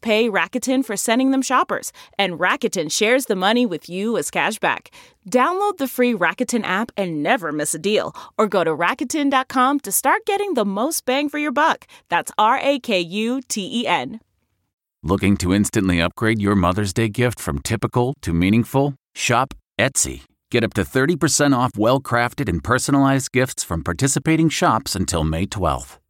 pay Rakuten for sending them shoppers, and Rakuten shares the money with you as cashback. Download the free Rakuten app and never miss a deal, or go to Rakuten.com to start getting the most bang for your buck. That's Rakuten. Looking to instantly upgrade your Mother's Day gift from typical to meaningful? Shop Etsy. Get up to 30% off well-crafted and personalized gifts from participating shops until May 12th.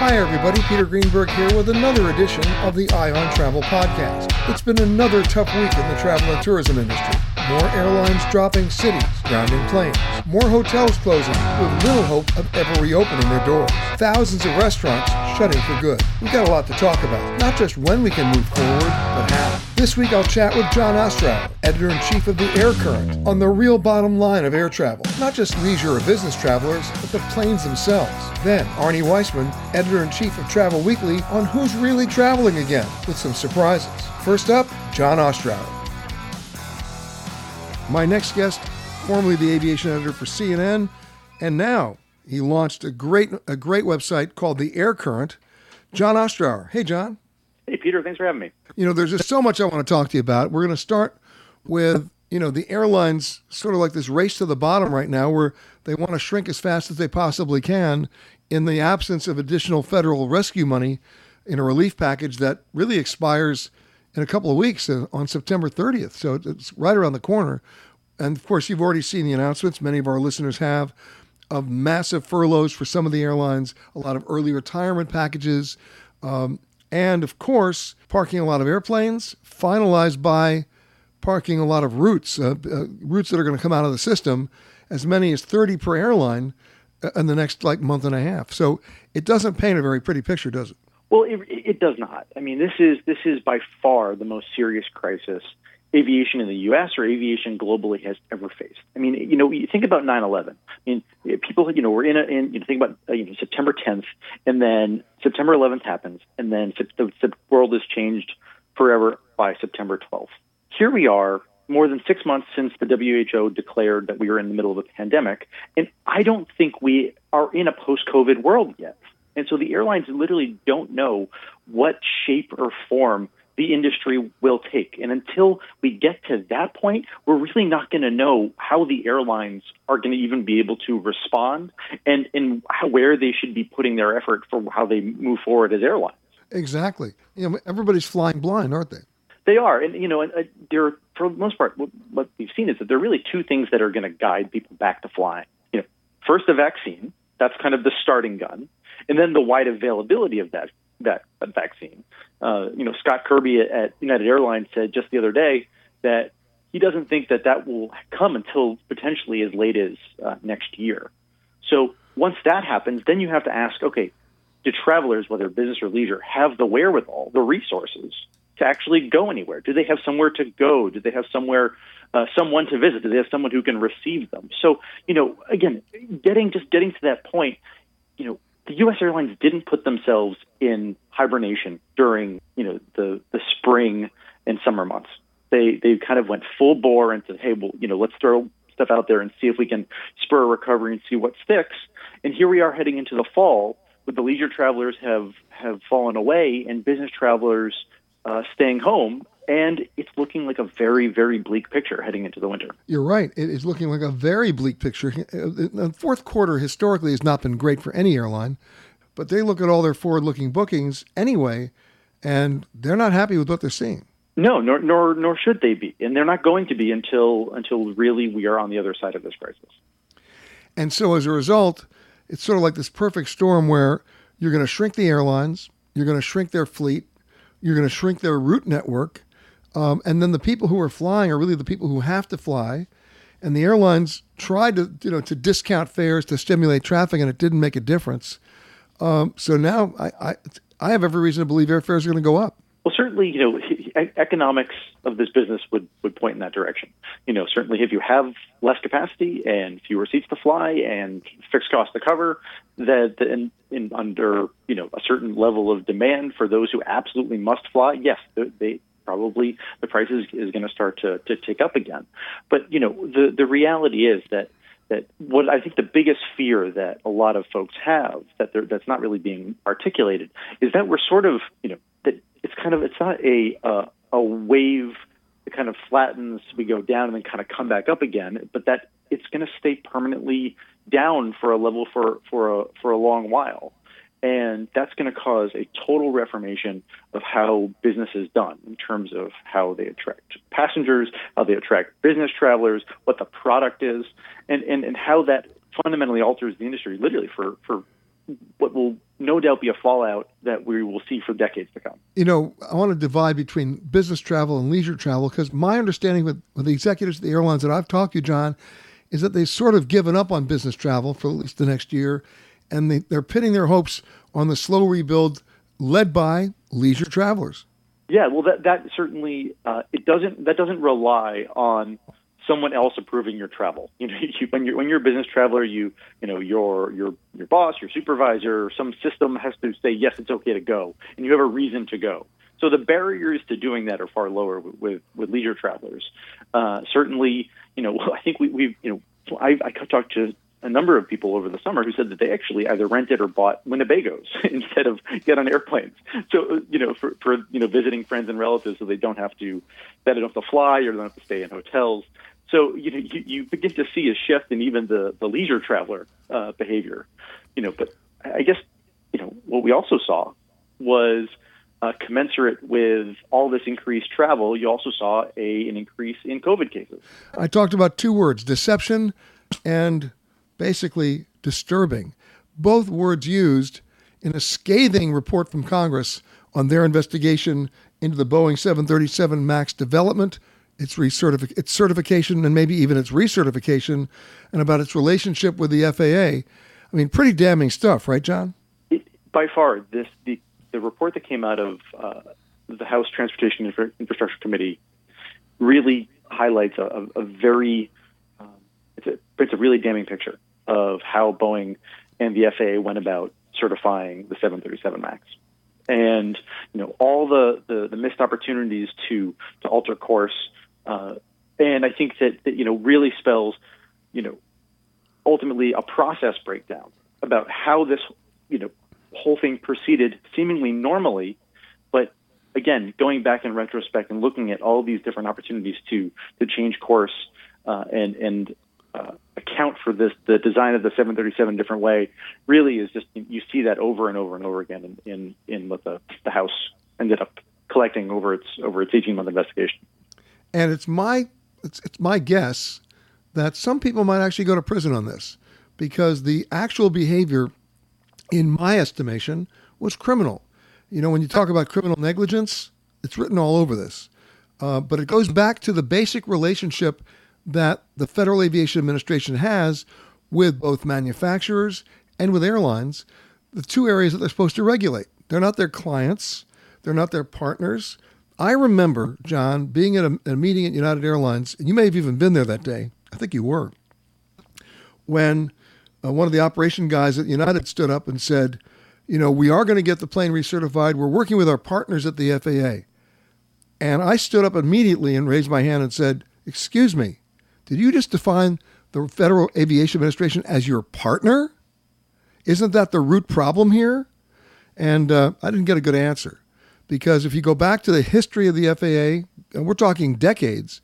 Hi, everybody. Peter Greenberg here with another edition of the Eye on Travel podcast. It's been another tough week in the travel and tourism industry. More airlines dropping cities, grounding planes. More hotels closing with little hope of ever reopening their doors. Thousands of restaurants shutting for good. We've got a lot to talk about, not just when we can move forward, but how. This week I'll chat with John Ostrower, editor-in-chief of The Air Current, on the real bottom line of air travel. Not just leisure or business travelers, but the planes themselves. Then Arnie Weissmann, editor-in-chief of Travel Weekly, on who's really traveling again, with some surprises. First up, John Ostrower. My next guest, formerly the aviation editor for CNN, and now he launched a great website called The Air Current. John Ostrower. Hey, John. Hey, Peter. Thanks for having me. You know, there's just so much I want to talk to you about. We're going to start with, you know, the airlines sort of like this race to the bottom right now where they want to shrink as fast as they possibly can in the absence of additional federal rescue money in a relief package that really expires in a couple of weeks on September 30th. So it's right around the corner. And of course, you've already seen the announcements, many of our listeners have, of massive furloughs for some of the airlines, a lot of early retirement packages, And of course, parking a lot of airplanes, finalized by parking a lot of routes, routes that are going to come out of the system, as many as 30 per airline in the next like month and a half. So it doesn't paint a very pretty picture, does it? Well, it does not. I mean, this is by far the most serious crisis aviation in the U.S. or aviation globally has ever faced. I mean, you know, you think about 9/11. I mean, people, you know, were think about September 10th, and then September 11th happens, and then the world is changed forever by September 12th. Here we are, more than 6 months since the WHO declared that we were in the middle of a pandemic, and I don't think we are in a post-COVID world yet. And so the airlines literally don't know what shape or form the industry will take. And until we get to that point, we're really not going to know how the airlines are going to even be able to respond and where they should be putting their effort for how they move forward as airlines. Exactly. You know, everybody's flying blind, aren't they? They are. And, you know, they're, for the most part, what we've seen is that there are really two things that are going to guide people back to flying. You know, first, a vaccine. That's kind of the starting gun. And then the wide availability of that vaccine. You know, Scott Kirby at United Airlines said just the other day that he doesn't think that will come until potentially as late as next year. So once that happens, then you have to ask, okay, do travelers, whether business or leisure, have the wherewithal, the resources to actually go anywhere? Do they have somewhere to go? Do they have someone to visit? Do they have someone who can receive them? So, you know, again, getting to that point, you know, the U.S. airlines didn't put themselves in hibernation during, you know, the spring and summer months. They kind of went full bore and said, hey, well, you know, let's throw stuff out there and see if we can spur a recovery and see what sticks. And here we are heading into the fall, with the leisure travelers have fallen away and business travelers staying home. And it's looking like a very, very bleak picture heading into the winter. You're right. It is looking like a very bleak picture. The fourth quarter historically has not been great for any airline, but they look at all their forward-looking bookings anyway, and they're not happy with what they're seeing. No, nor should they be. And they're not going to be until really we are on the other side of this crisis. And so as a result, it's sort of like this perfect storm where you're going to shrink the airlines, you're going to shrink their fleet, you're going to shrink their route network, and then the people who are flying are really the people who have to fly, and the airlines tried to, you know, to discount fares to stimulate traffic, and it didn't make a difference. So now I have every reason to believe airfares are going to go up. Well, certainly, you know, economics of this business would point in that direction. You know, certainly if you have less capacity and fewer seats to fly and fixed costs to cover, that in under, you know, a certain level of demand for those who absolutely must fly, yes, they probably the price is going to start to tick up again. But, you know, the reality is that what I think the biggest fear that a lot of folks have that's not really being articulated is that we're sort of, you know, it's not a wave that kind of flattens, we go down and then kind of come back up again, but that it's going to stay permanently down for a level for a long while. And that's going to cause a total reformation of how business is done in terms of how they attract passengers, how they attract business travelers, what the product is, and how that fundamentally alters the industry literally for what will no doubt be a fallout that we will see for decades to come. You know, I want to divide between business travel and leisure travel, because my understanding with the executives of the airlines that I've talked to, John, is that they've sort of given up on business travel for at least the next year, and they're pinning their hopes on the slow rebuild led by leisure travelers. Yeah, well, that certainly doesn't rely on someone else approving your travel. You know, when you're a business traveler, you know your boss, your supervisor, some system has to say yes, it's okay to go, and you have a reason to go. So the barriers to doing that are far lower with leisure travelers. Certainly, you know, I think we've you know I talked to a number of people over the summer who said that they actually either rented or bought Winnebagos instead of get on airplanes. So, you know, for you know visiting friends and relatives, so they don't have to fly or they don't have to stay in hotels. So you know, you begin to see a shift in even the leisure traveler behavior, you know. But I guess you know what we also saw was commensurate with all this increased travel, you also saw an increase in COVID cases. I talked about two words: deception and basically disturbing. Both words used in a scathing report from Congress on their investigation into the Boeing 737 MAX development, its certification, and maybe even its recertification, and about its relationship with the FAA. I mean, pretty damning stuff, right, John? By far, the report that came out of the House Transportation Infrastructure Committee really highlights a really damning picture of how Boeing and the FAA went about certifying the 737 MAX. And, you know, all the missed opportunities to alter course. And I think that, you know, really spells, you know, ultimately a process breakdown about how this, you know, whole thing proceeded seemingly normally. But again, going back in retrospect and looking at all these different opportunities to change course and account for this, the design of the 737 different way, really is just, you see that over and over and over again in what the House ended up collecting over its 18-month investigation. And it's my guess that some people might actually go to prison on this, because the actual behavior, in my estimation, was criminal. You know, when you talk about criminal negligence, it's written all over this. But it goes back to the basic relationship that the Federal Aviation Administration has with both manufacturers and with airlines, the two areas that they're supposed to regulate. They're not their clients. They're not their partners. I remember, John, being at a meeting at United Airlines, and you may have even been there that day. I think you were. When one of the operation guys at United stood up and said, you know, we are going to get the plane recertified. We're working with our partners at the FAA. And I stood up immediately and raised my hand and said, excuse me, did you just define the Federal Aviation Administration as your partner? Isn't that the root problem here? And I didn't get a good answer, because if you go back to the history of the FAA, and we're talking decades,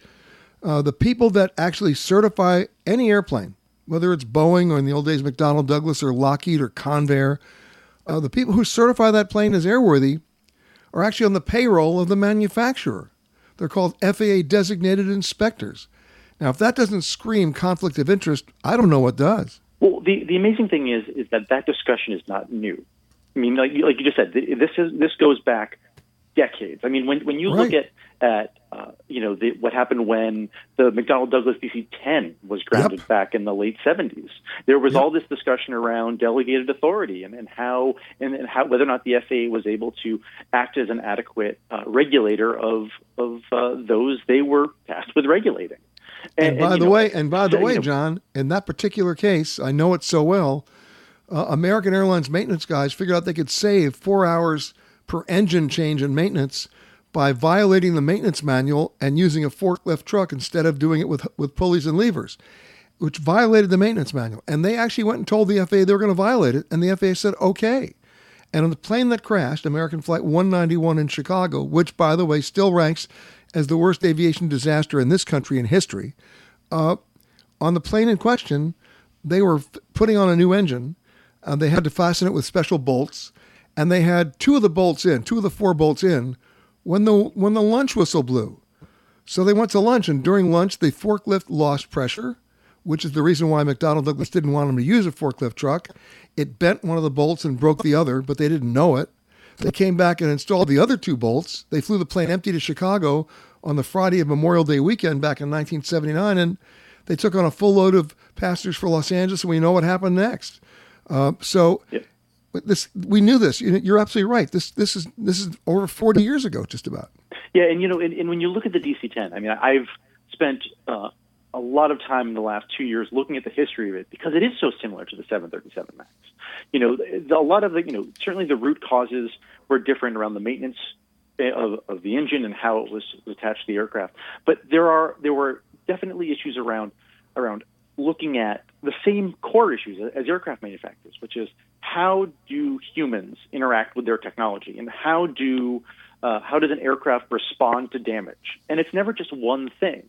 the people that actually certify any airplane, whether it's Boeing or in the old days McDonnell Douglas or Lockheed or Convair, the people who certify that plane as airworthy are actually on the payroll of the manufacturer. They're called FAA designated inspectors. Now, if that doesn't scream conflict of interest, I don't know what does. Well, the amazing thing is that discussion is not new. I mean, like you just said, this goes back decades. I mean, when you look at you know, what happened when the McDonnell Douglas DC-10 was grounded back in the late 70s, there was all this discussion around delegated authority and how whether or not the FAA was able to act as an adequate regulator of those they were tasked with regulating. And by the way, John, in that particular case, I know it so well. American Airlines maintenance guys figured out they could save 4 hours per engine change in maintenance by violating the maintenance manual and using a forklift truck instead of doing it with pulleys and levers, which violated the maintenance manual. And they actually went and told the FAA they were going to violate it, and the FAA said, okay. And on the plane that crashed, American Flight 191 in Chicago, which, by the way, still ranks as the worst aviation disaster in this country in history, on the plane in question, they were putting on a new engine. They had to fasten it with special bolts, and they had two of the four bolts in, when the lunch whistle blew. So they went to lunch, and during lunch, the forklift lost pressure, which is the reason why McDonnell Douglas didn't want them to use a forklift truck. It bent one of the bolts and broke the other, but they didn't know it. They came back and installed the other two bolts. They flew the plane empty to Chicago on the Friday of Memorial Day weekend back in 1979, and they took on a full load of passengers for Los Angeles, and we know what happened next. We knew this. You're absolutely right. This is over 40 years ago, just about. Yeah, and you know, and when you look at the DC-10, I mean, I've spent a lot of time in the last 2 years looking at the history of it, because it is so similar to the 737 MAX. You know, a lot of the, you know, certainly the root causes were different around the maintenance of the engine and how it was attached to the aircraft. But there were definitely issues around looking at the same core issues as aircraft manufacturers, which is how do humans interact with their technology, and how does an aircraft respond to damage? And it's never just one thing.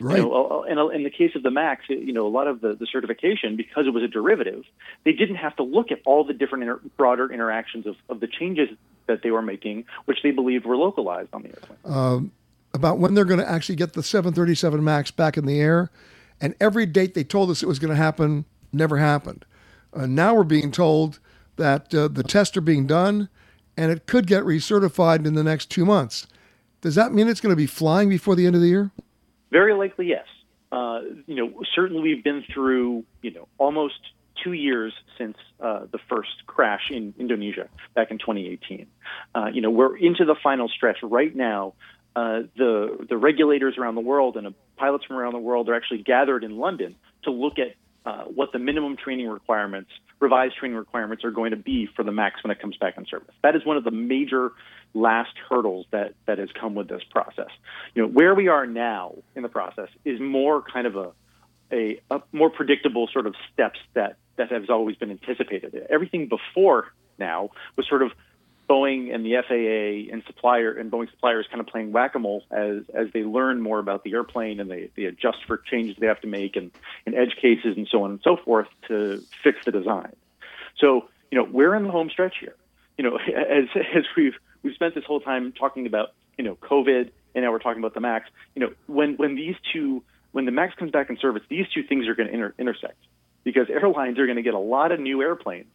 Right. You know, and in the case of the MAX, you know, a lot of the certification, because it was a derivative, they didn't have to look at all the different broader interactions of the changes that they were making, which they believed were localized on the airplane. About when they're going to actually get the 737 MAX back in the air, and every date they told us it was going to happen never happened. Now we're being told that the tests are being done, and it could get recertified in the next 2 months. Does that mean it's going to be flying before the end of the year? Very likely, yes. Certainly we've been through, almost 2 years since the first crash in Indonesia back in 2018. We're into the final stretch right now. The regulators around the world and pilots from around the world are actually gathered in London to look at what the minimum training requirements, revised training requirements, are going to be for the MAX when it comes back in service. That is one of the major last hurdles that has come with this process. Where we are now in the process is more kind of a more predictable sort of steps that has always been anticipated. Everything before now was sort of Boeing and the FAA and Boeing suppliers kind of playing whack-a-mole as they learn more about the airplane and they adjust for changes they have to make and edge cases and so on and so forth to fix the design. So, we're in the home stretch here. As we've spent this whole time talking about, COVID, and now we're talking about the MAX. When the MAX comes back in service, these two things are going to intersect because airlines are going to get a lot of new airplanes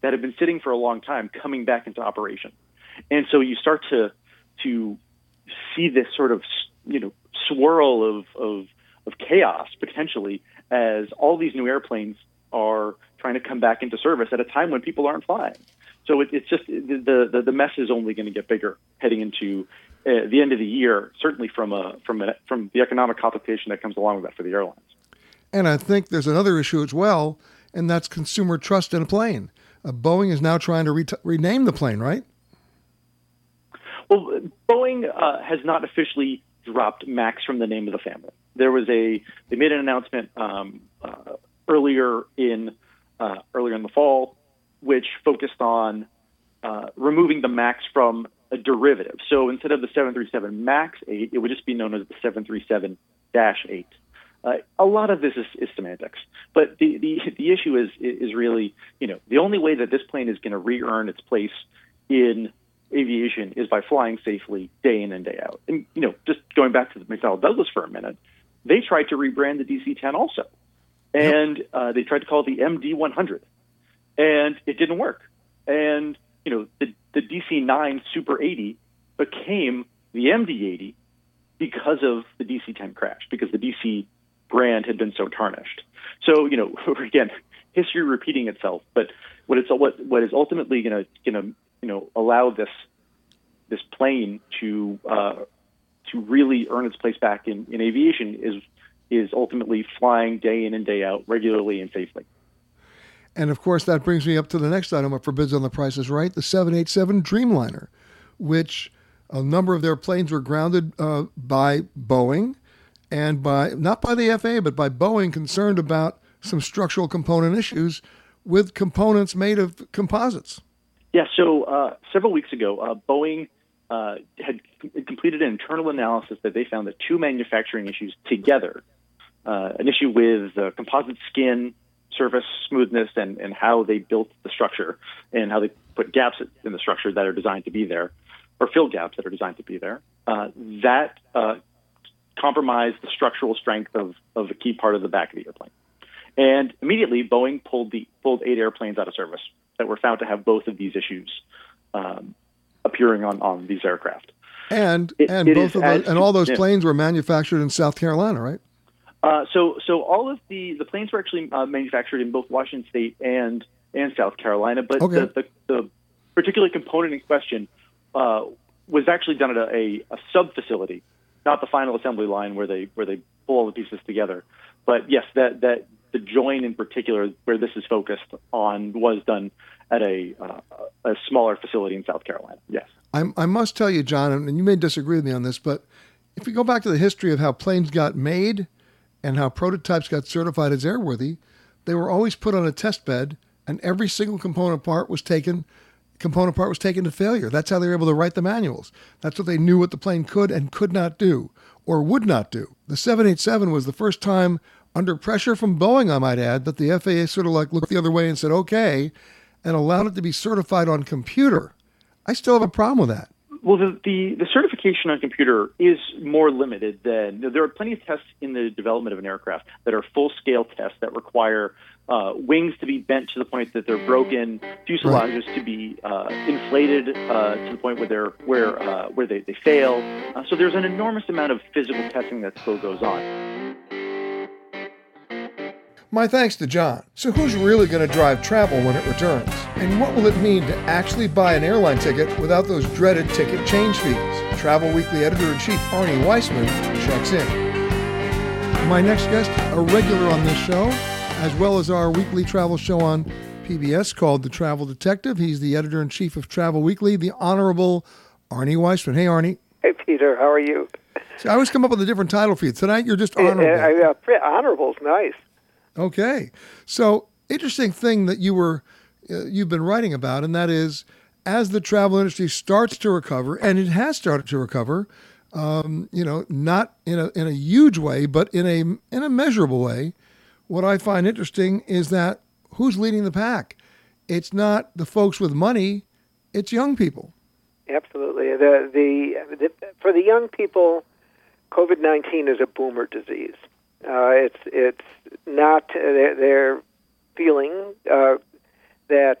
that have been sitting for a long time coming back into operation. And so you start to see this sort of, swirl of chaos potentially as all these new airplanes are trying to come back into service at a time when people aren't flying. So it's just the mess is only going to get bigger heading into the end of the year, certainly from the economic complication that comes along with that for the airlines. And I think there's another issue as well, and that's consumer trust in a plane. Boeing is now trying to rename the plane, right? Well, Boeing has not officially dropped MAX from the name of the family. They made an announcement earlier in the fall, which focused on removing the MAX from a derivative. So instead of the 737 MAX 8, it would just be known as the 737-8. A lot of this is semantics, but the issue is really, the only way that this plane is going to re-earn its place in aviation is by flying safely day in and day out. And, just going back to the McDonnell Douglas for a minute, they tried to rebrand the DC-10 also, and they tried to call it the MD-100, and it didn't work. And, the DC-9 Super 80 became the MD-80 because of the DC-10 crash, because the DC brand had been so tarnished. So, again, history repeating itself. But what is ultimately going to allow this plane to really earn its place back in aviation is ultimately flying day in and day out regularly and safely. And of course, that brings me up to the next item up for bids on the Price is Right, the 787 Dreamliner, which a number of their planes were grounded by Boeing. And not by the FAA, but by Boeing, concerned about some structural component issues with components made of composites. Yeah, so several weeks ago, Boeing had completed an internal analysis that they found that two manufacturing issues together, an issue with the composite skin, surface smoothness, and how they built the structure and how they put gaps in the structure that are designed to be there, or fill gaps that are designed to be there, that compromised the structural strength of a key part of the back of the airplane. And immediately, Boeing pulled 8 airplanes out of service that were found to have both of these issues appearing on these aircraft. All those planes were manufactured in South Carolina, right? So all of the planes were actually manufactured in both Washington State and South Carolina, but okay. The particular component in question was actually done at a sub-facility, not the final assembly line where they pull all the pieces together. But yes, that the join in particular where this is focused on was done at a smaller facility in South Carolina. Yes. I must tell you, John, and you may disagree with me on this, but if you go back to the history of how planes got made and how prototypes got certified as airworthy, they were always put on a test bed and every single component part was taken to failure. That's how they were able to write the manuals. That's what they knew what the plane could and could not do or would not do. The 787 was the first time under pressure from Boeing, I might add, that the FAA sort of like looked the other way and said, okay, and allowed it to be certified on computer. I still have a problem with that. Well, the certification on computer is more limited than there are plenty of tests in the development of an aircraft that are full-scale tests that require wings to be bent to the point that they're broken, fuselages to be inflated to the point where they're where they fail. So there's an enormous amount of physical testing that still goes on. My thanks to John. So who's really going to drive travel when it returns? And what will it mean to actually buy an airline ticket without those dreaded ticket change fees? Travel Weekly Editor-in-Chief Arnie Weissmann checks in. My next guest, a regular on this show, as well as our weekly travel show on PBS called The Travel Detective. He's the Editor-in-Chief of Travel Weekly, the Honorable Arnie Weissmann. Hey, Arnie. Hey, Peter. How are you? See, I always come up with a different title for you. Tonight, you're just honorable. Honorable's nice. Okay. So, interesting thing that you've been writing about, and that is, as the travel industry starts to recover, and it has started to recover, not in a huge way, but in a measurable way, what I find interesting is that who's leading the pack? It's not the folks with money, it's young people. Absolutely. For the young people, COVID-19 is a boomer disease. It's not they're feeling that A,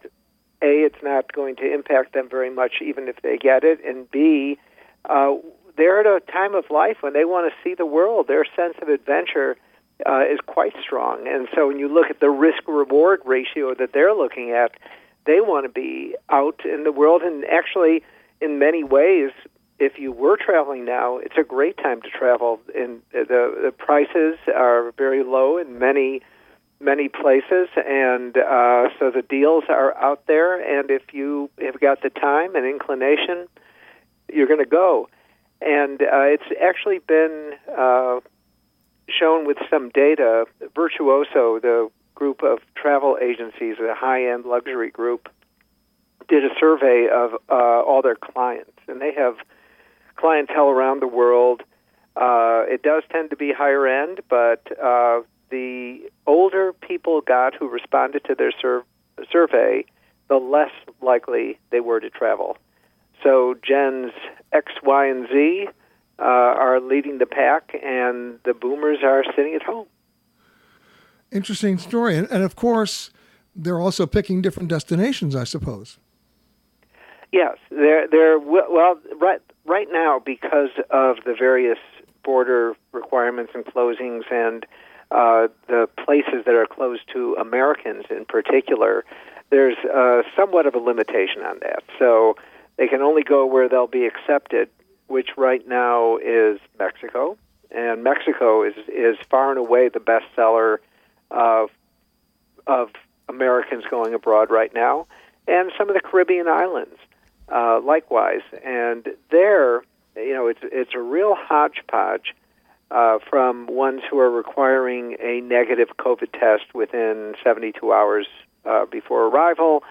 it's not going to impact them very much even if they get it, and B, they're at a time of life when they want to see the world. Their sense of adventure is quite strong, and so when you look at the risk-reward ratio that they're looking at, they want to be out in the world, and actually, in many ways, if you were traveling now, it's a great time to travel. And the prices are very low in many, many places, and so the deals are out there. And if you have got the time and inclination, you're going to go. And it's actually been shown with some data. Virtuoso, the group of travel agencies, the high-end luxury group, did a survey of all their clients, and they have clientele around the world. It does tend to be higher end, but the older people got who responded to their survey, the less likely they were to travel. So Gens X, Y, and Z are leading the pack, and the boomers are sitting at home. Interesting story. And of course, they're also picking different destinations, I suppose. Yes, they're well, right now, because of the various border requirements and closings and the places that are closed to Americans in particular, there's somewhat of a limitation on that. So they can only go where they'll be accepted, which right now is Mexico. And Mexico is far and away the best seller of Americans going abroad right now, and some of the Caribbean islands. Likewise, and there, it's a real hodgepodge from ones who are requiring a negative COVID test within 72 hours before arrival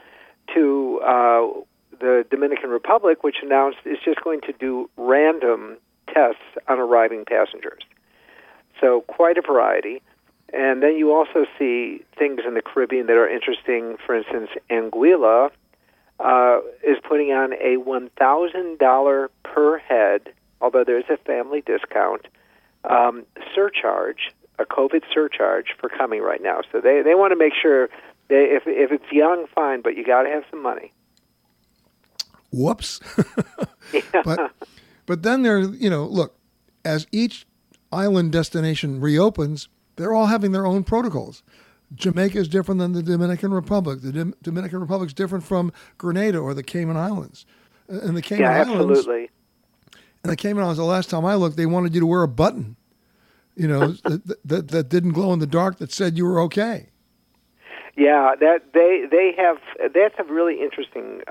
to the Dominican Republic, which announced it's just going to do random tests on arriving passengers. So quite a variety. And then you also see things in the Caribbean that are interesting. For instance, Anguilla is putting on a $1,000 per head, although there is a family discount, surcharge, a COVID surcharge for coming right now. So they want to make sure if it's young, fine, but you got to have some money. Whoops. Yeah. But then there, look, as each island destination reopens, they're all having their own protocols. Jamaica is different than the Dominican Republic. The Dominican Republic is different from Grenada or the Cayman Islands. And the Cayman Islands, absolutely. And the Cayman Islands, the last time I looked, they wanted you to wear a button, that didn't glow in the dark, that said you were okay. Yeah, that they have. That's a really interesting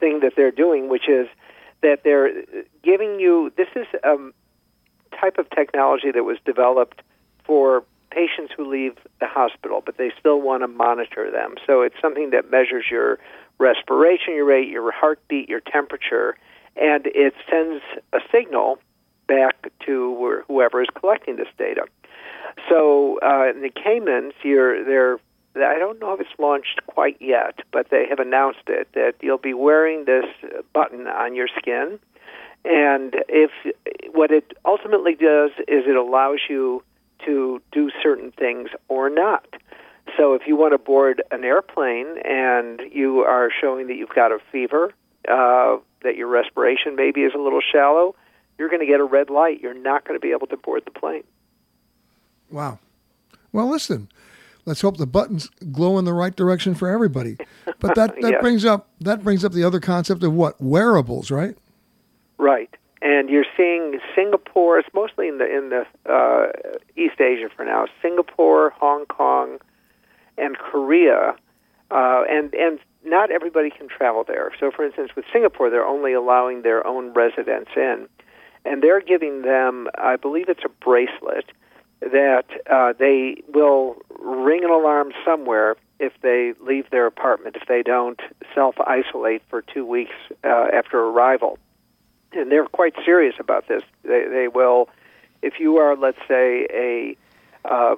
thing that they're doing, which is that they're giving you. This is a type of technology that was developed for patients who leave the hospital, but they still want to monitor them. So it's something that measures your respiration, your rate, your heartbeat, your temperature, and it sends a signal back to whoever is collecting this data. So in the Caymans, they're I don't know if it's launched quite yet, but they have announced it, that you'll be wearing this button on your skin. And if what it ultimately does is it allows you to do certain things or not. So if you want to board an airplane and you are showing that you've got a fever, that your respiration maybe is a little shallow, you're going to get a red light. You're not going to be able to board the plane. Wow. Well, listen, let's hope the buttons glow in the right direction for everybody. But that yes. brings up the other concept of what? Wearables, right? Right. And you're seeing Singapore, it's mostly in the East Asia for now, Singapore, Hong Kong, and Korea, and not everybody can travel there. So, for instance, with Singapore, they're only allowing their own residents in, and they're giving them, I believe it's a bracelet, that they will ring an alarm somewhere if they leave their apartment, if they don't self-isolate for 2 weeks after arrival. And they're quite serious about this. They will, if you are, let's say, a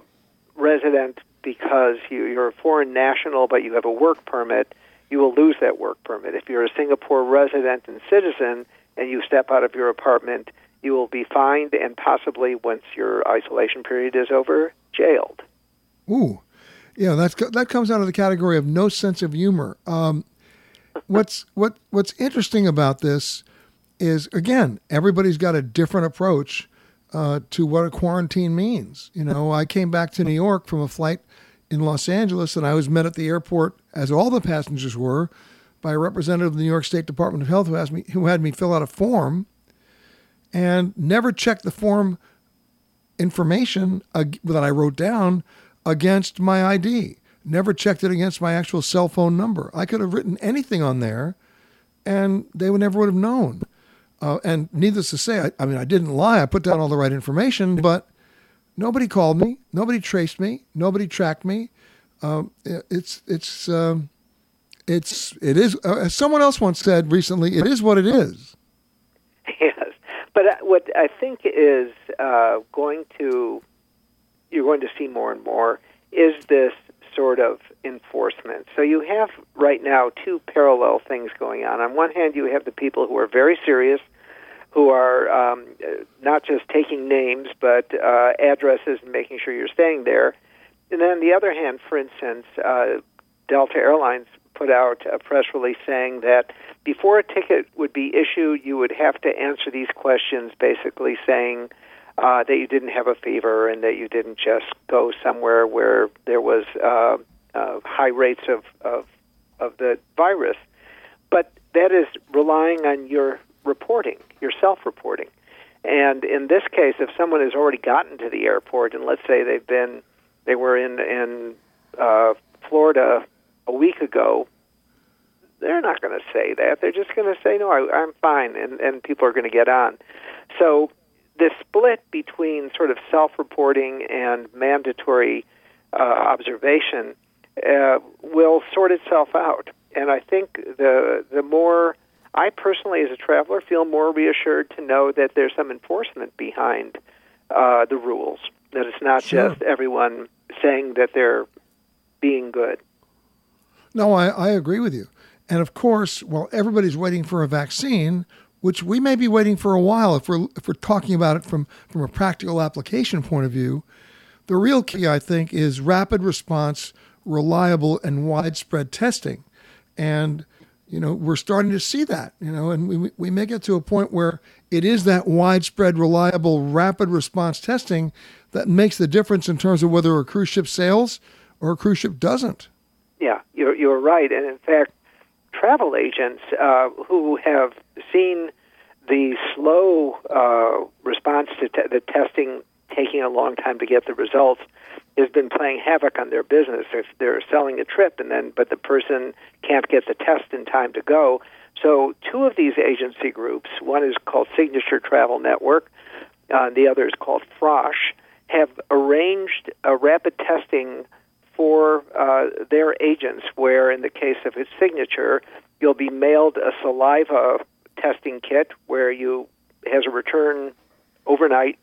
resident because you're a foreign national but you have a work permit, you will lose that work permit. If you're a Singapore resident and citizen and you step out of your apartment, you will be fined and possibly, once your isolation period is over, jailed. Ooh. Yeah, that comes out of the category of no sense of humor. What's interesting about this is, again, everybody's got a different approach to what a quarantine means. You know, I came back to New York from a flight in Los Angeles, and I was met at the airport, as all the passengers were, by a representative of the New York State Department of Health who had me fill out a form and never checked the form information that I wrote down against my ID, never checked it against my actual cell phone number. I could have written anything on there, and they would never have known. And needless to say, I didn't lie. I put down all the right information, but nobody called me. Nobody traced me. Nobody tracked me. It is, as someone else once said recently, it is what it is. Yes. But what I think is you're going to see more and more is this sort of enforcement. So you have right now two parallel things going on. On one hand, you have the people who are very serious, who are not just taking names, but addresses and making sure you're staying there. And then on the other hand, for instance, Delta Airlines put out a press release saying that before a ticket would be issued, you would have to answer these questions, basically saying that you didn't have a fever and that you didn't just go somewhere where there was high rates of the virus. But that is relying on your reporting, your self-reporting. And in this case, if someone has already gotten to the airport, and let's say they were in Florida a week ago, they're not going to say that. They're just going to say, no, I'm fine, and people are going to get on. So the split between sort of self-reporting and mandatory observation will sort itself out. And I think the more I personally as a traveler feel more reassured to know that there's some enforcement behind the rules, that it's not just everyone saying that they're being good. No, I agree with you. And of course, while everybody's waiting for a vaccine, which we may be waiting for a while if we're talking about it from a practical application point of view, the real key, I think, is rapid response, reliable, and widespread testing. And, you know, we're starting to see that, you know, and we may get to a point where it is that widespread, reliable, rapid response testing that makes the difference in terms of whether a cruise ship sails or a cruise ship doesn't. Yeah, you're right. And in fact, travel agents who have seen the slow response to the testing taking a long time to get the results has been playing havoc on their business. If they're selling a trip but the person can't get the test in time to go. So two of these agency groups, one is called Signature Travel Network, the other is called Frosh, have arranged a rapid testing for their agents, where in the case of his Signature, you'll be mailed a saliva testing kit where you has a return overnight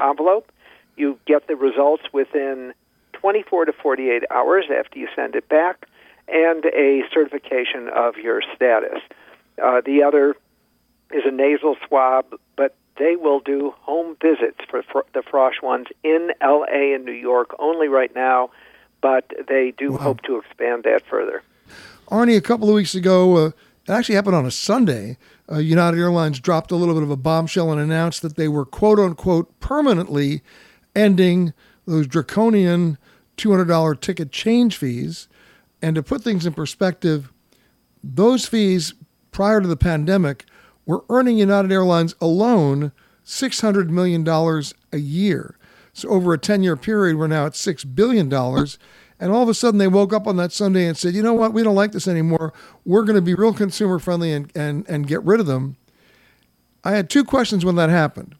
envelope. You get the results within 24 to 48 hours after you send it back, and a certification of your status. The other is a nasal swab, but they will do home visits for the frosh ones in L.A. and New York only right now, but they do hope to expand that further. Arnie, a couple of weeks ago, it actually happened on a Sunday, United Airlines dropped a little bit of a bombshell and announced that they were, quote-unquote, permanently ending those draconian $200 ticket change fees. And to put things in perspective, those fees prior to the pandemic were earning United Airlines alone $600 million a year. So over a 10-year period, we're now at $6 billion. And all of a sudden, they woke up on that Sunday and said, you know what, we don't like this anymore. We're going to be real consumer-friendly and get rid of them. I had two questions when that happened.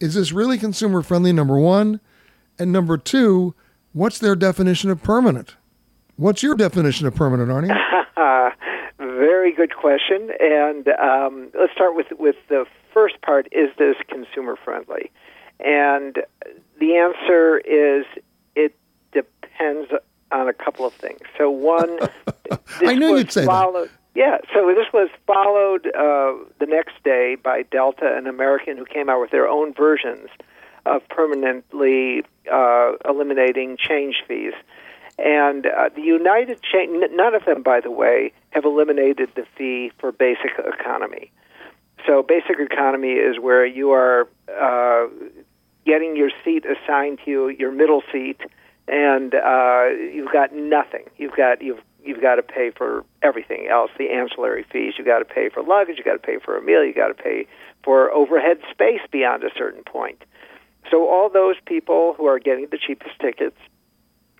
Is this really consumer-friendly, number one? And number two, what's their definition of permanent? What's your definition of permanent, Arnie? Very good question. And let's start with the first part, is this consumer-friendly? And the answer is it depends on a couple of things. So one, I knew you'd say that. Yeah, so this was followed the next day by Delta and American, who came out with their own versions of permanently eliminating change fees. And the United chain, none of them, by the way, have eliminated the fee for basic economy. So basic economy is where you are getting your seat assigned to you, your middle seat, and you've got nothing. You've got to pay for everything else, the ancillary fees. You've got to pay for luggage. You've got to pay for a meal. You've got to pay for overhead space beyond a certain point. So all those people who are getting the cheapest tickets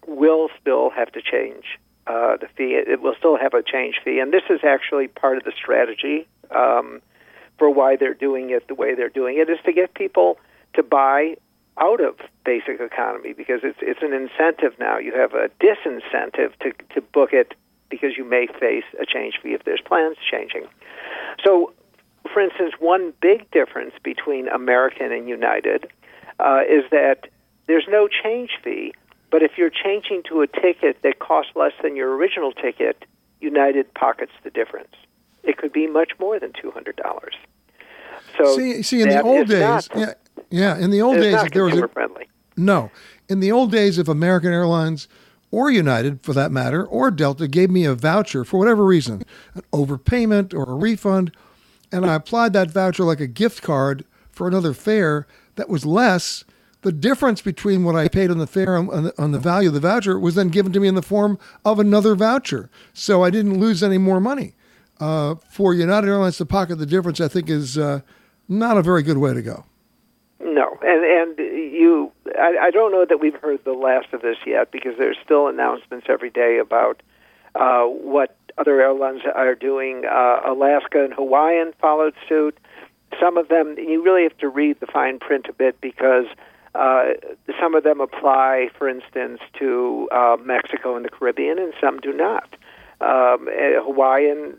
will still have to change the fee. It will still have a change fee. And this is actually part of the strategy for why they're doing it the way they're doing it, is to get people to buy out of basic economy, because it's an incentive now. You have a disincentive to book it because you may face a change fee if there's plans changing. So, for instance, one big difference between American and United is that there's no change fee, but if you're changing to a ticket that costs less than your original ticket, United pockets the difference. It could be much more than $200. So see, in the old days... in the old days, if there was in the old days, if American Airlines or United, for that matter, or Delta gave me a voucher for whatever reason, an overpayment or a refund, and I applied that voucher like a gift card for another fare that was less, the difference between what I paid on the fare and on the value of the voucher was then given to me in the form of another voucher. So I didn't lose any more money. For United Airlines to pocket the difference, I think, is not a very good way to go. No, and you, I don't know that we've heard the last of this yet, because there's still announcements every day about what other airlines are doing. Alaska and Hawaiian followed suit. Some of them, you really have to read the fine print a bit, because some of them apply, for instance, to Mexico and the Caribbean, and some do not. Hawaiian,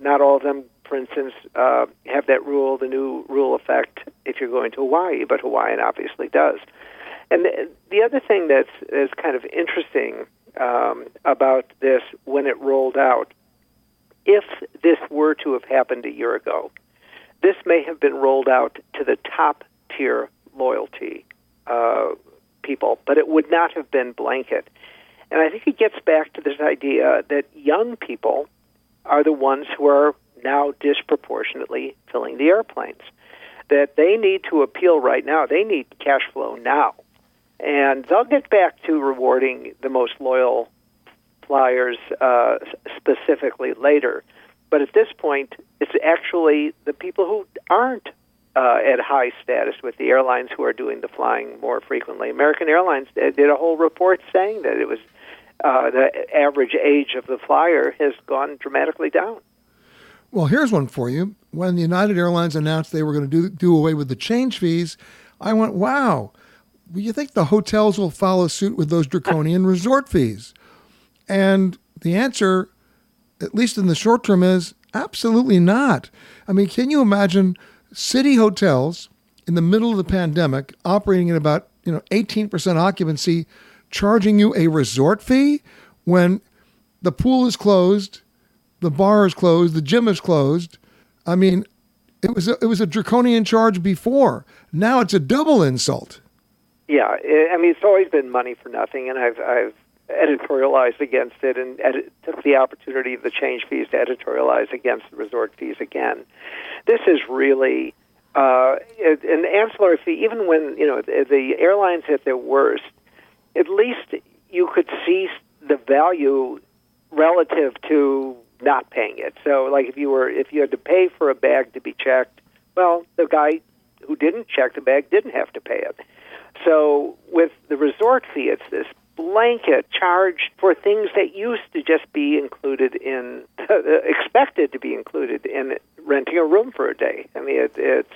not all of them, for instance, have that rule, the new rule effect, if you're going to Hawaii, but Hawaiian obviously does. And the other thing that's kind of interesting about this, when it rolled out, if this were to have happened a year ago, this may have been rolled out to the top-tier loyalty people, but it would not have been blanket. And I think it gets back to this idea that young people are the ones who are now disproportionately filling the airplanes, that they need to appeal right now. They need cash flow now. And they'll get back to rewarding the most loyal flyers specifically later. But at this point, it's actually the people who aren't at high status with the airlines who are doing the flying more frequently. American Airlines did a whole report saying that it was the average age of the flyer has gone dramatically down. Well, here's one for you. When United Airlines announced they were going to do away with the change fees, I went, wow, you think the hotels will follow suit with those draconian resort fees? And the answer, at least in the short term, is absolutely not. I mean, can you imagine city hotels in the middle of the pandemic operating at about 18% occupancy charging you a resort fee when the pool is closed, the bar is closed, the gym is closed. I mean, it was a draconian charge before. Now it's a double insult. Yeah, I mean, it's always been money for nothing, and I've editorialized against it and took the opportunity of the change fees to editorialize against the resort fees again. This is really an ancillary fee. Even when, you know, the airlines at their worst, at least you could see the value relative to not paying it. So, like, if you had to pay for a bag to be checked, well, the guy who didn't check the bag didn't have to pay it. So with the resort fee, it's this blanket charge for things that used to just be included in, expected to be included in renting a room for a day. I mean, it's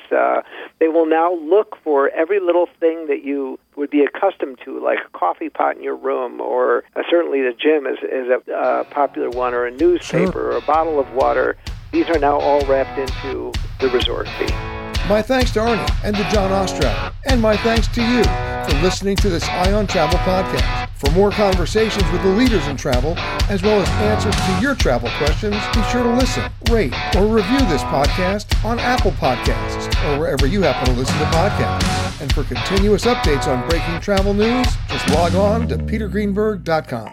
they will now look for every little thing that you would be accustomed to, like a coffee pot in your room, or certainly the gym is a popular one, or a newspaper, sure, or a bottle of water. These are now all wrapped into the resort fee. My thanks to Arnie and to John Ostrower, and my thanks to you for listening to this Eye on Travel podcast. For more conversations with the leaders in travel, as well as answers to your travel questions, be sure to listen, rate, or review this podcast on Apple Podcasts or wherever you happen to listen to podcasts. And for continuous updates on breaking travel news, just log on to petergreenberg.com.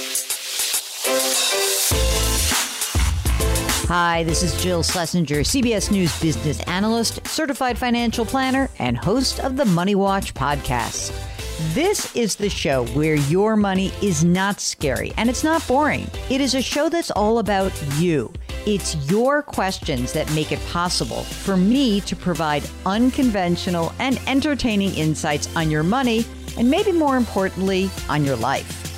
Hi, this is Jill Schlesinger, CBS News business analyst, certified financial planner, and host of the Money Watch podcast. This is the show where your money is not scary and it's not boring. It is a show that's all about you. It's your questions that make it possible for me to provide unconventional and entertaining insights on your money, and maybe more importantly, on your life.